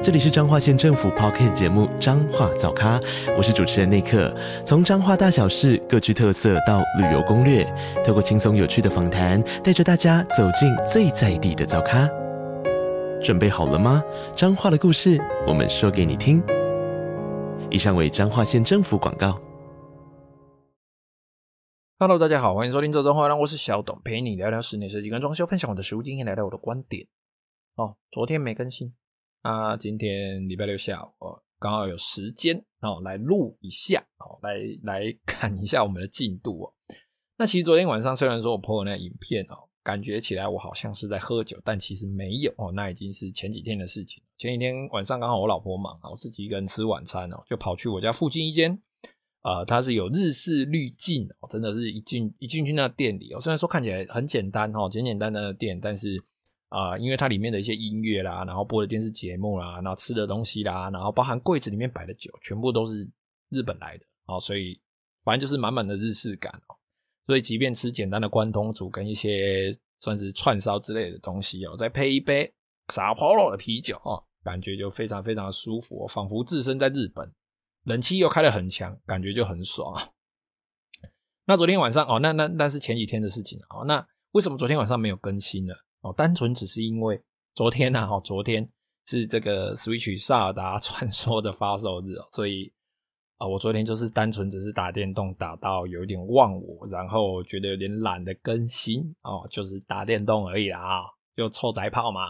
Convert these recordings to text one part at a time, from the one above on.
这里是彰化县政府 Podcast 节目《彰化早咖》，我是主持人内克。从彰化大小事各具特色到旅游攻略，透过轻松有趣的访谈，带着大家走进最在地的早咖。准备好了吗？彰化的故事，我们说给你听。以上为彰化县政府广告。Hello， 大家好，欢迎收听这周话，我是小董，陪你聊聊室内设计跟装修，分享我的实物经验，来聊我的观点。昨天没更新。今天礼拜六下午刚好有时间来录一下来看一下我们的进度那其实昨天晚上虽然说我 po 的那影片感觉起来我好像是在喝酒，但其实没有那已经是前几天的事情。前几天晚上刚好我老婆忙我自己一个人吃晚餐就跑去我家附近一间它是有日式滤镜真的是一进去那店里虽然说看起来很简单简单的店，但是因为它里面的一些音乐啦，然后播的电视节目啦，然后吃的东西啦，然后包含柜子里面摆的酒全部都是日本来的所以反正就是满满的日式感所以即便吃简单的关东煮跟一些算是串烧之类的东西再配一杯 Sapporo 的啤酒感觉就非常非常的舒服仿佛置身在日本，冷气又开得很强，感觉就很爽那昨天晚上那是前几天的事情那为什么昨天晚上没有更新呢？单纯只是因为昨天是这个 Switch 萨尔达传说的发售日所以我昨天就是单纯只是打电动打到有一点忘我，然后觉得有点懒得更新就是打电动而已啦就臭宅炮嘛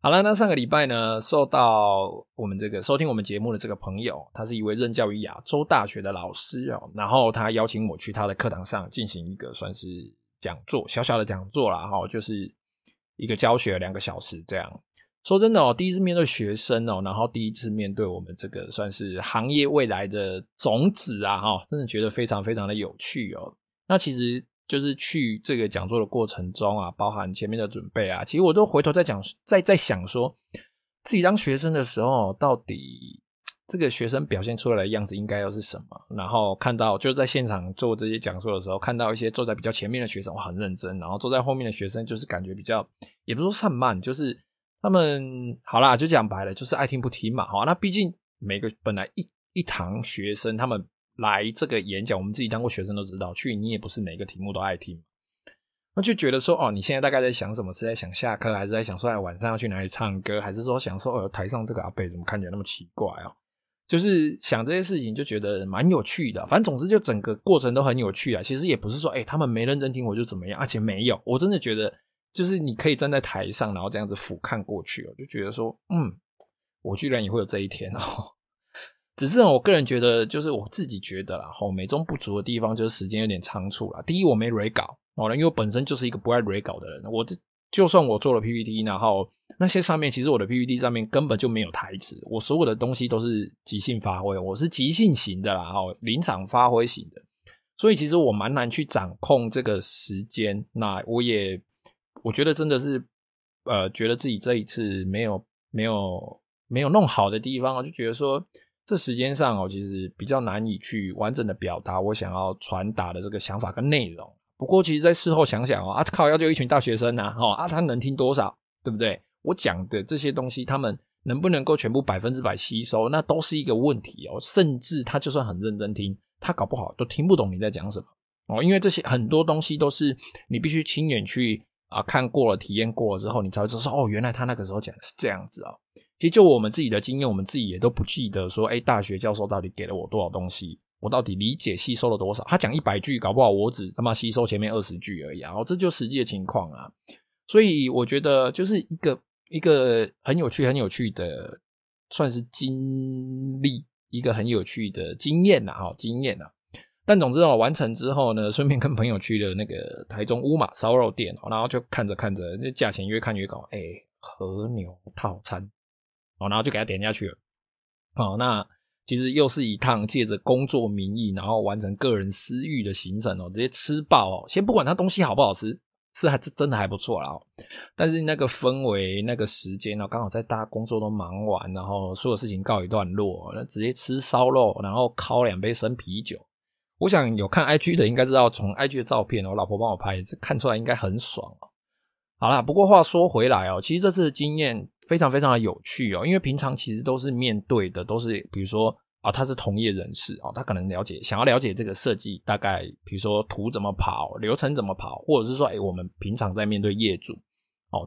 好了，那上个礼拜呢，受到我们这个收听我们节目的这个朋友，他是一位任教于亚洲大学的老师然后他邀请我去他的课堂上进行一个算是讲座，小小的讲座啦就是一个教学2个小时这样。说真的第一次面对学生然后第一次面对我们这个算是行业未来的种子真的觉得非常非常的有趣那其实就是去这个讲座的过程中包含前面的准备其实我都回头在想说自己当学生的时候到底这个学生表现出来的样子应该又是什么，然后看到就在现场做这些讲座的时候看到一些坐在比较前面的学生很认真，然后坐在后面的学生就是感觉比较也不是说散漫，就是他们好啦就讲白了就是爱听不听嘛那毕竟每个本来一堂学生他们来这个演讲，我们自己当过学生都知道去你也不是每个题目都爱听，那就觉得说你现在大概在想什么，是在想下课还是在想说晚上要去哪里唱歌，还是说想说台上这个阿伯怎么看起来那么奇怪就是想这些事情就觉得蛮有趣的反正总之就整个过程都很有趣其实也不是说他们没认真听我就怎么样，而且没有，我真的觉得就是你可以站在台上然后这样子俯瞰过去就觉得说我居然也会有这一天只是我个人觉得就是我自己觉得啦美中不足的地方就是时间有点仓促啦。第一我没 re 稿因为我本身就是一个不爱 re 稿的人，我就算我做了 PPT 然后那些上面其实我的 PPT 上面根本就没有台词，我所有的东西都是即兴发挥，我是即兴型的啦临场发挥型的，所以其实我蛮难去掌控这个时间，那我觉得真的是觉得自己这一次没有弄好的地方就觉得说这时间上其实比较难以去完整的表达我想要传达的这个想法跟内容。不过其实在事后想想靠要就一群大学生他能听多少，对不对？我讲的这些东西他们能不能够全部100%吸收，那都是一个问题甚至他就算很认真听，他搞不好都听不懂你在讲什么因为这些很多东西都是你必须亲眼去看过了体验过了之后你才会说原来他那个时候讲的是这样子其实就我们自己的经验，我们自己也都不记得说大学教授到底给了我多少东西，我到底理解吸收了多少？他讲100句，搞不好我只他妈吸收前面20句而已这就实际的情况啊。所以我觉得就是一个很有趣的算是经历，一个很有趣的经验经验但总之完成之后呢，顺便跟朋友去了那个台中乌马烧肉店然后就看着那价钱越看越高和牛套餐然后就给他点下去了那。其实又是一趟借着工作名义然后完成个人私欲的行程直接吃爆先不管它东西好不好吃是还是真的还不错啦，但是那个氛围那个时间呢，刚好在大家工作都忙完，然后所有事情告一段落，那直接吃烧肉，然后烤两杯生啤酒。我想有看 IG 的应该知道，从 IG 的照片我老婆帮我拍，看出来应该很爽哦。好啦，不过话说回来哦，其实这次的经验非常非常的有趣哦，因为平常其实都是面对的都是比如说啊，他是同业人士啊，他可能了解，想要了解这个设计大概，比如说图怎么跑，流程怎么跑，或者是说，我们平常在面对业主，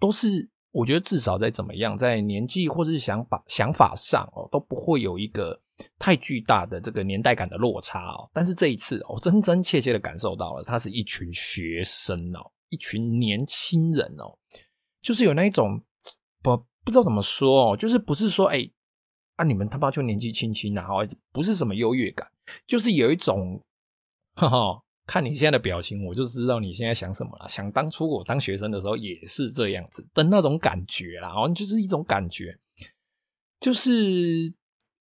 都是我觉得至少在怎么样，在年纪或是想法上都不会有一个太巨大的这个年代感的落差哦。但是这一次我真真切切的感受到了，他是一群学生哦，一群年轻人哦，就是有那一种不知道怎么说哦，就是不是说你们他妈就年纪轻轻啊，不是什么优越感，就是有一种看你现在的表情我就知道你现在想什么了，想当初我当学生的时候也是这样子的那种感觉啦，就是一种感觉，就是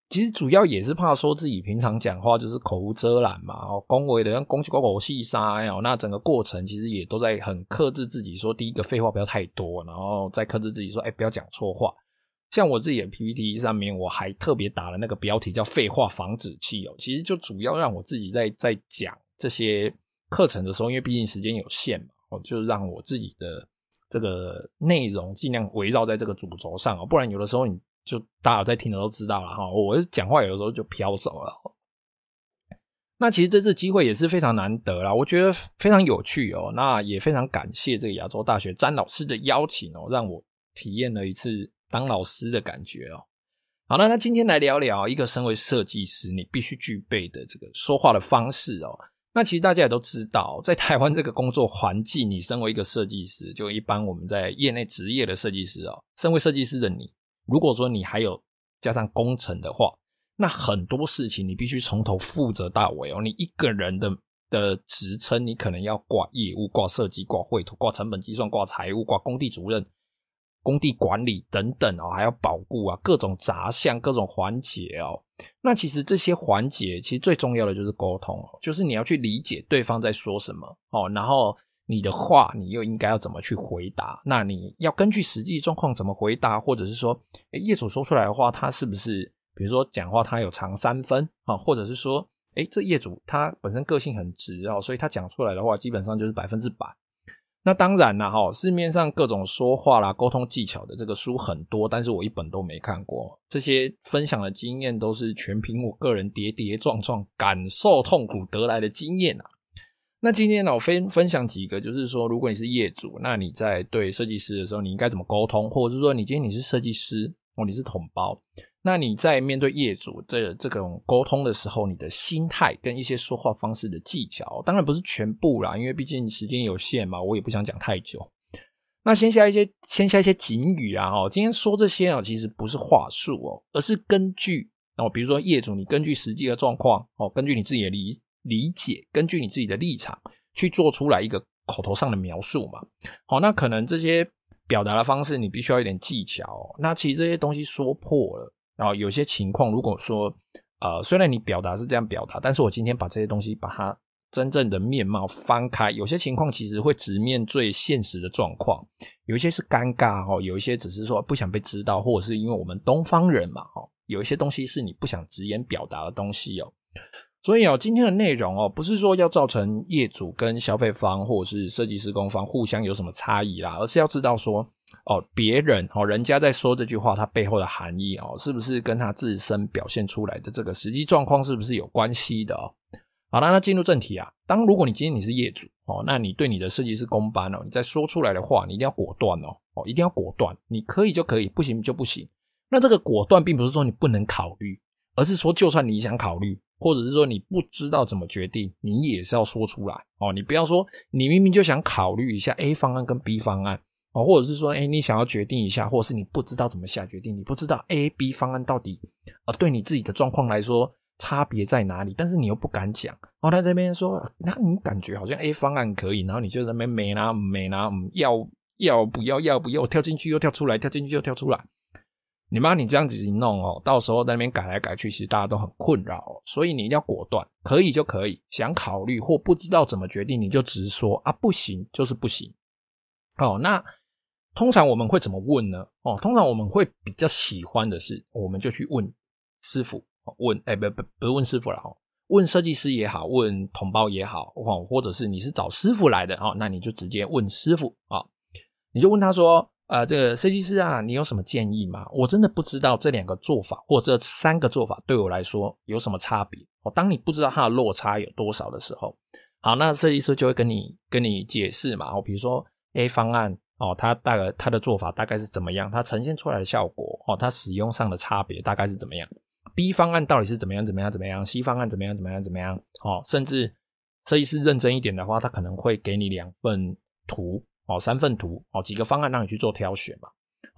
其实主要也是怕说自己平常讲话就是口无遮拦嘛，恭维的像恭喜狗狗细沙，那整个过程其实也都在很克制自己，说第一个废话不要太多，然后再克制自己说不要讲错话。像我自己的 PPT 上面我还特别打了那个标题叫废话防止器哦，其实就主要让我自己在讲这些课程的时候，因为毕竟时间有限嘛，就让我自己的这个内容尽量围绕在这个主轴上哦，不然有的时候你就大家在听的都知道了哈，我讲话有的时候就飘走了。那其实这次机会也是非常难得啦，我觉得非常有趣哦，那也非常感谢这个亚洲大学詹老师的邀请哦，让我体验了一次当老师的感觉哦。好，那今天来聊聊一个身为设计师你必须具备的这个说话的方式哦。那其实大家也都知道，在台湾这个工作环境，你身为一个设计师，就一般我们在业内职业的设计师哦，身为设计师的你，如果说你还有加上工程的话，那很多事情你必须从头负责到尾哦。你一个人的职称，你可能要挂业务、挂设计、挂绘图、挂成本计算、挂财务、挂工地主任、工地管理等等哦，还要保固啊，各种杂项各种环节哦。那其实这些环节其实最重要的就是沟通哦，就是你要去理解对方在说什么哦，然后你的话你又应该要怎么去回答，那你要根据实际状况怎么回答，或者是说业主说出来的话他是不是比如说讲话他有长三分哦，或者是说这业主他本身个性很直哦，所以他讲出来的话基本上就是100%。那当然啦市面上各种说话啦沟通技巧的这个书很多，但是我一本都没看过，这些分享的经验都是全凭我个人跌跌撞撞感受痛苦得来的经验啊。那今天我分享几个，就是说如果你是业主，那你在对设计师的时候你应该怎么沟通，或者是说你今天你是设计师你是统包，那你在面对业主这种沟通的时候，你的心态跟一些说话方式的技巧，当然不是全部啦，因为毕竟时间有限嘛，我也不想讲太久。那先下一些警语啊，今天说这些其实不是话术而是根据比如说业主你根据实际的状况根据你自己的理解，根据你自己的立场去做出来一个口头上的描述嘛。好，那可能这些表达的方式你必须要有点技巧那其实这些东西说破了，然后有些情况如果说虽然你表达是这样表达，但是我今天把这些东西把它真正的面貌翻开，有些情况其实会直面最现实的状况，有一些是尴尬有一些只是说不想被知道，或者是因为我们东方人嘛有一些东西是你不想直言表达的东西所以今天的内容不是说要造成业主跟消费方或者是设计施工方互相有什么差异啦，而是要知道说别人人家在说这句话它背后的含义是不是跟他自身表现出来的这个实际状况是不是有关系的好啦，那进入正题啊。如果你今天你是业主那你对你的设计师工班你在说出来的话你一定要果断一定要果断，你可以就可以，不行就不行。那这个果断并不是说你不能考虑，而是说就算你想考虑或者是说你不知道怎么决定，你也是要说出来你不要说你明明就想考虑一下 A 方案跟 B 方案或者是说你想要决定一下，或者是你不知道怎么下决定，你不知道 A、B 方案到底对你自己的状况来说差别在哪里，但是你又不敢讲他这边说那你感觉好像 A 方案可以，然后你就在那边没啦要不要跳进去又跳出来，跳进去又跳出来，你妈你这样子弄到时候在那边改来改去，其实大家都很困扰所以你一定要果断，可以就可以，想考虑或不知道怎么决定你就直说不行就是不行哦，那通常我们会怎么问呢？哦，通常我们会比较喜欢的是，我们就去问师傅，问不是问师傅啦，问设计师也好，问同胞也好，或者是你是找师傅来的，那你就直接问师傅，你就问他说，这个设计师啊，你有什么建议吗？我真的不知道这两个做法或者这三个做法对我来说有什么差别。当你不知道它的落差有多少的时候，好，那设计师就会跟你解释嘛，比如说 A 方案它的做法大概是怎么样，它呈现出来的效果它使用上的差别大概是怎么样， B 方案到底是怎么样 C 方案怎么样甚至设计师认真一点的话，他可能会给你2份图3份图几个方案让你去做挑选嘛。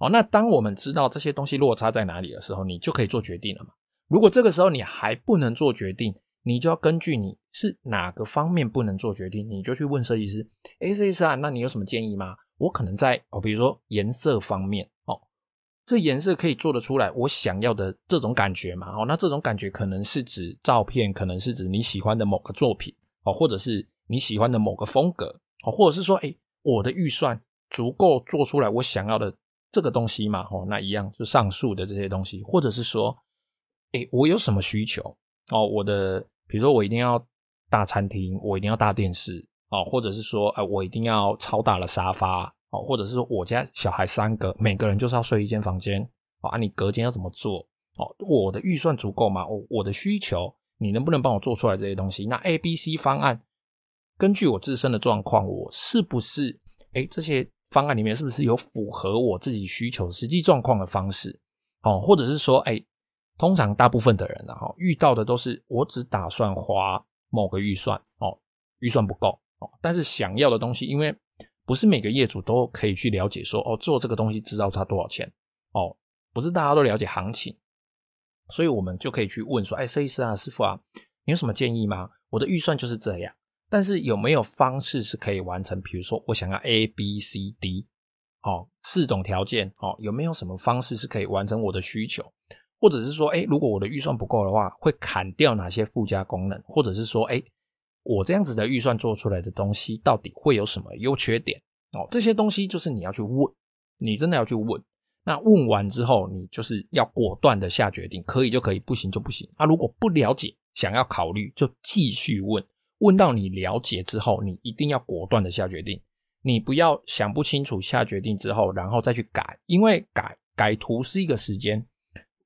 那当我们知道这些东西落差在哪里的时候，你就可以做决定了嘛。如果这个时候你还不能做决定，你就要根据你是哪个方面不能做决定，你就去问设计师，设计师啊，那你有什么建议吗？我可能在比如说颜色方面这颜色可以做得出来我想要的这种感觉嘛那这种感觉可能是指照片，可能是指你喜欢的某个作品或者是你喜欢的某个风格或者是说我的预算足够做出来我想要的这个东西嘛那一样就上述的这些东西，或者是说我有什么需求我的比如说我一定要大餐厅，我一定要大电视或者是说我一定要超大的沙发或者是说我家小孩3个每个人就是要睡一间房间你隔间要怎么做我的预算足够吗？我的需求你能不能帮我做出来这些东西？那 ABC 方案根据我自身的状况，我是不是这些方案里面是不是有符合我自己需求实际状况的方式或者是说通常大部分的人遇到的都是我只打算花某个预算预算不够但是想要的东西，因为不是每个业主都可以去了解说做这个东西知道它多少钱不是大家都了解行情，所以我们就可以去问说设计师啊，师傅啊，你有什么建议吗？我的预算就是这样，但是有没有方式是可以完成？比如说我想要 ABCD 4种条件有没有什么方式是可以完成我的需求？或者是说如果我的预算不够的话会砍掉哪些附加功能？或者是说我这样子的预算做出来的东西到底会有什么优缺点这些东西就是你要去问，你真的要去问。那问完之后你就是要果断的下决定，可以就可以，不行就不行如果不了解想要考虑就继续问，问到你了解之后你一定要果断的下决定，你不要想不清楚下决定之后然后再去改，因为改图是一个时间，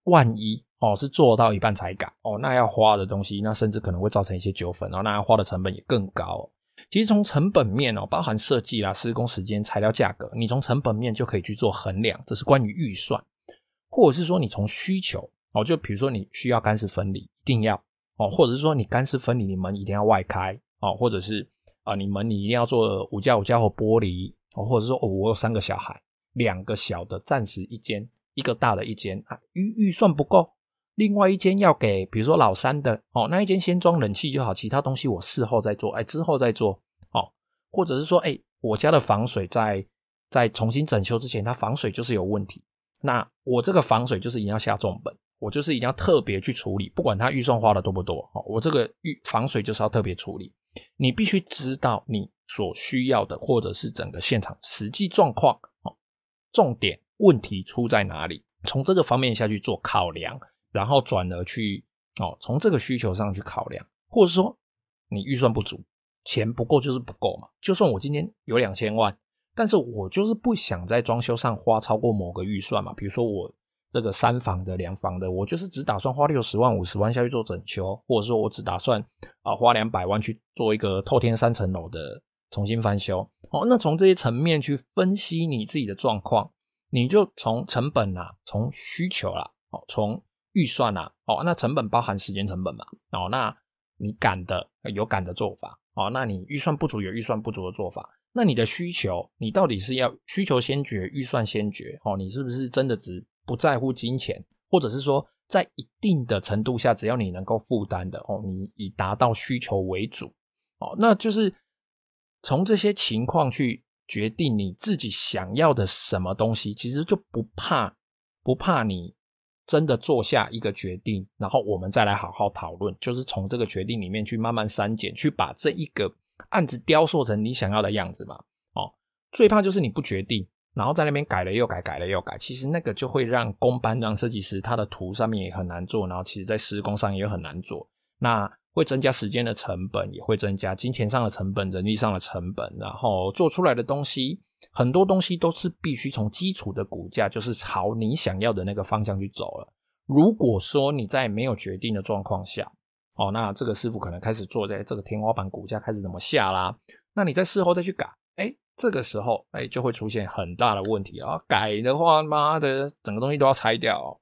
万一是做到一半才改那要花的东西，那甚至可能会造成一些纠纷那要花的成本也更高其实从成本面包含设计啦、施工时间、材料价格，你从成本面就可以去做衡量，这是关于预算。或者是说你从需求就比如说你需要干湿分离一定要或者是说你干湿分离你门一定要外开或者是你门你一定要做5+5+或玻璃或者是说我有3个小孩，2个小的暂时一间，1个大的一间预算不够，另外一间要给比如说老三的那一间先装冷气就好，其他东西我事后再做之后再做或者是说我家的防水在重新整修之前它防水就是有问题，那我这个防水就是一定要下重本，我就是一定要特别去处理，不管它预算花的多不多我这个防水就是要特别处理。你必须知道你所需要的或者是整个现场实际状况重点问题出在哪里，从这个方面下去做考量，然后转而去从这个需求上去考量。或者说你预算不足，钱不够就是不够嘛，就算我今天有2000万，但是我就是不想在装修上花超过某个预算嘛，比如说我这个3房的2房的我就是只打算花60万50万下去做整修，或者说我只打算花200万去做一个透天3层楼的重新翻修那从这些层面去分析你自己的状况，你就从成本啦、从需求啦、从预算啦那成本包含时间成本嘛那你赶的有赶的做法那你预算不足有预算不足的做法，那你的需求你到底是要需求先决预算先决你是不是真的只不在乎金钱，或者是说在一定的程度下只要你能够负担的你以达到需求为主那就是从这些情况去决定你自己想要的什么东西，其实就不怕你真的做下一个决定然后我们再来好好讨论，就是从这个决定里面去慢慢删减，去把这一个案子雕塑成你想要的样子嘛最怕就是你不决定，然后在那边改了又改，改了又改，其实那个就会让工班让设计师他的图上面也很难做，然后其实在施工上也很难做，那会增加时间的成本，也会增加金钱上的成本，人力上的成本，然后做出来的东西很多东西都是必须从基础的骨架就是朝你想要的那个方向去走了。如果说你在没有决定的状况下哦，那这个师傅可能开始做在这个天花板骨架开始怎么下啦，那你在事后再去改，这个时候就会出现很大的问题啊！改的话妈的整个东西都要拆掉哦。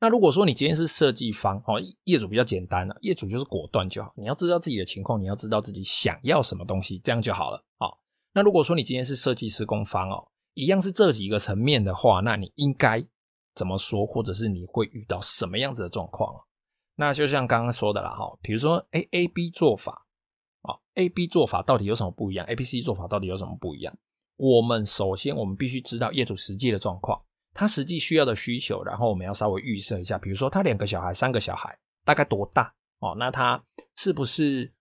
那如果说你今天是设计方哦，业主比较简单了，业主就是果断就好，你要知道自己的情况，你要知道自己想要什么东西，这样就好了哦。那如果说你今天是设计施工方哦，一样是这几个层面的话，那你应该怎么说，或者是你会遇到什么样子的状况哦？那就像刚刚说的啦哈，比如说 AB 做法AB 做法到底有什么不一样 ？ABC 做法到底有什么不一样？首先我们必须知道业主实际的状况，他实际需要的需求，然后我们要稍微预设一下，比如说他2个小孩、3个小孩，大概多大哦？那他是不是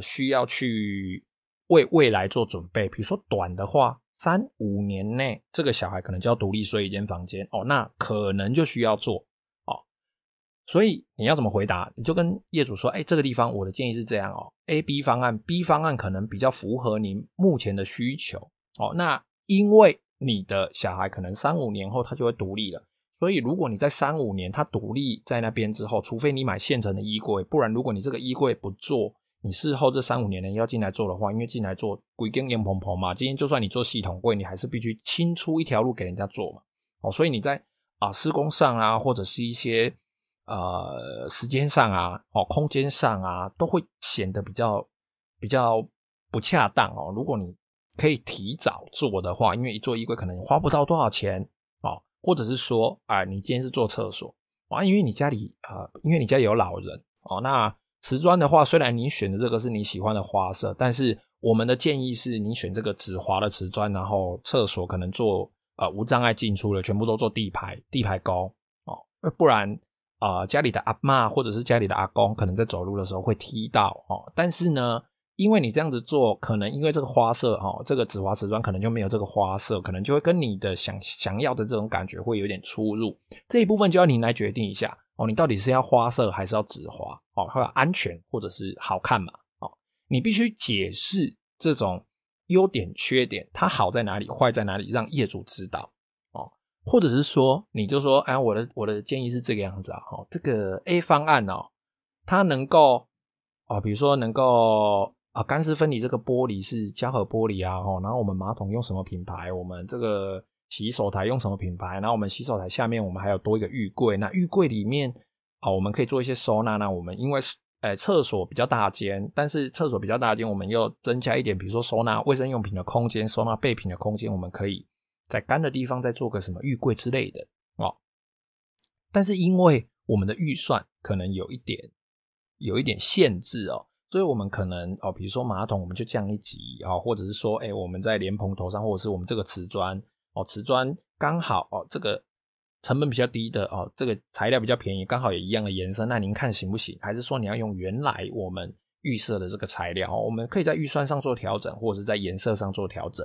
需要去为未来做准备？比如说短的话，3-5年内这个小孩可能就要独立睡一间房间哦，那可能就需要做。所以你要怎么回答，你就跟业主说这个地方我的建议是这样哦 ,AB 方案 ,B 方案可能比较符合您目前的需求哦，那因为你的小孩可能 3-5年后他就会独立了，所以如果你在 3-5年他独立在那边之后，除非你买现成的衣柜，不然如果你这个衣柜不做，你事后这 3-5年人要进来做的话，因为进来做整间烟蓬蓬嘛，今天就算你做系统柜，你还是必须清出一条路给人家做嘛哦，所以你在施工上啊，或者是一些时间上啊，空间上啊，都会显得比较不恰当哦。如果你可以提早做的话，因为一做衣柜可能花不到多少钱哦，或者是说你今天是做厕所啊，因为你家里有老人哦，那瓷砖的话，虽然你选的这个是你喜欢的花色，但是我们的建议是你选这个止滑的瓷砖，然后厕所可能做无障碍进出的，全部都做地排高哦，不然家里的阿嬷或者是家里的阿公可能在走路的时候会踢到哦，但是呢因为你这样子做，可能因为这个花色哦，这个紫花瓷砖可能就没有这个花色，可能就会跟你的想要的这种感觉会有点出入，这一部分就要你来决定一下哦，你到底是要花色还是要紫花哦，会有安全或者是好看嘛哦，你必须解释这种优点缺点，它好在哪里坏在哪里，让业主知道，或者是说你就说我的建议是这个样子啊哦，这个 A 方案哦，它能够比如说能够干湿分离，这个玻璃是胶合玻璃啊哦，然后我们马桶用什么品牌，我们这个洗手台用什么品牌，然后我们洗手台下面我们还有多一个浴柜，那浴柜里面我们可以做一些收纳，那我们因为厕所比较大间，但是厕所比较大间我们又增加一点，比如说收纳卫生用品的空间，收纳备品的空间，我们可以在干的地方再做个什么浴柜之类的哦，但是因为我们的预算可能有一点限制哦，所以我们可能比如说马桶我们就降一级哦，或者是说我们在莲蓬头上，或者是我们这个瓷砖刚好这个成本比较低的哦，这个材料比较便宜，刚好也一样的延伸，那您看行不行？还是说你要用原来我们预设的这个材料哦，我们可以在预算上做调整，或者是在颜色上做调整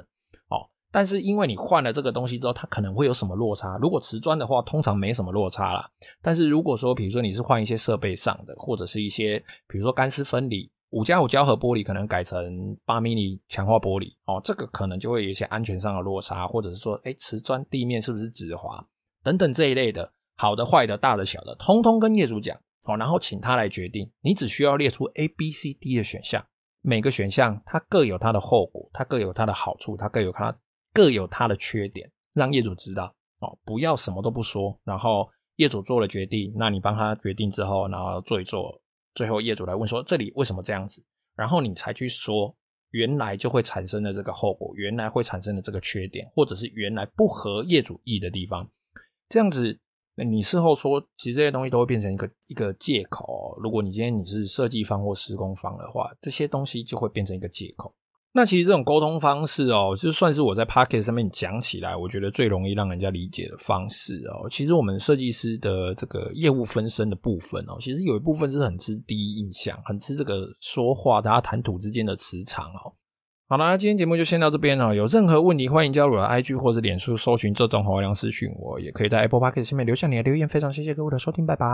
哦，但是因为你换了这个东西之后，它可能会有什么落差，如果瓷砖的话通常没什么落差啦，但是如果说比如说你是换一些设备上的，或者是一些比如说干湿分离 5+5 胶合玻璃可能改成8mm 强化玻璃哦，这个可能就会有一些安全上的落差，或者是说瓷砖地面是不是止滑等等这一类的，好的坏的大的小的通通跟业主讲哦，然后请他来决定，你只需要列出 ABCD 的选项，每个选项它各有它的后果，它各有它的好处，它各有它的缺点，让业主知道哦，不要什么都不说，然后业主做了决定，那你帮他决定之后，然后做一做，最后业主来问说这里为什么这样子，然后你才去说原来就会产生的这个后果，原来会产生的这个缺点，或者是原来不合业主意的地方，这样子你事后说，其实这些东西都会变成一个借口哦，如果你今天你是设计方或施工方的话，这些东西就会变成一个借口。那其实这种沟通方式哦，就算是我在 Podcast 上面讲起来我觉得最容易让人家理解的方式哦，其实我们设计师的这个业务分身的部分哦，其实有一部分是很吃第一印象，很吃这个说话大家谈吐之间的磁场哦。好啦，今天节目就先到这边了。有任何问题欢迎加入我的 IG 或者脸书搜寻这种好粮私讯我，也可以在 ApplePodcast 下面留下你的留言，非常谢谢各位的收听，拜拜。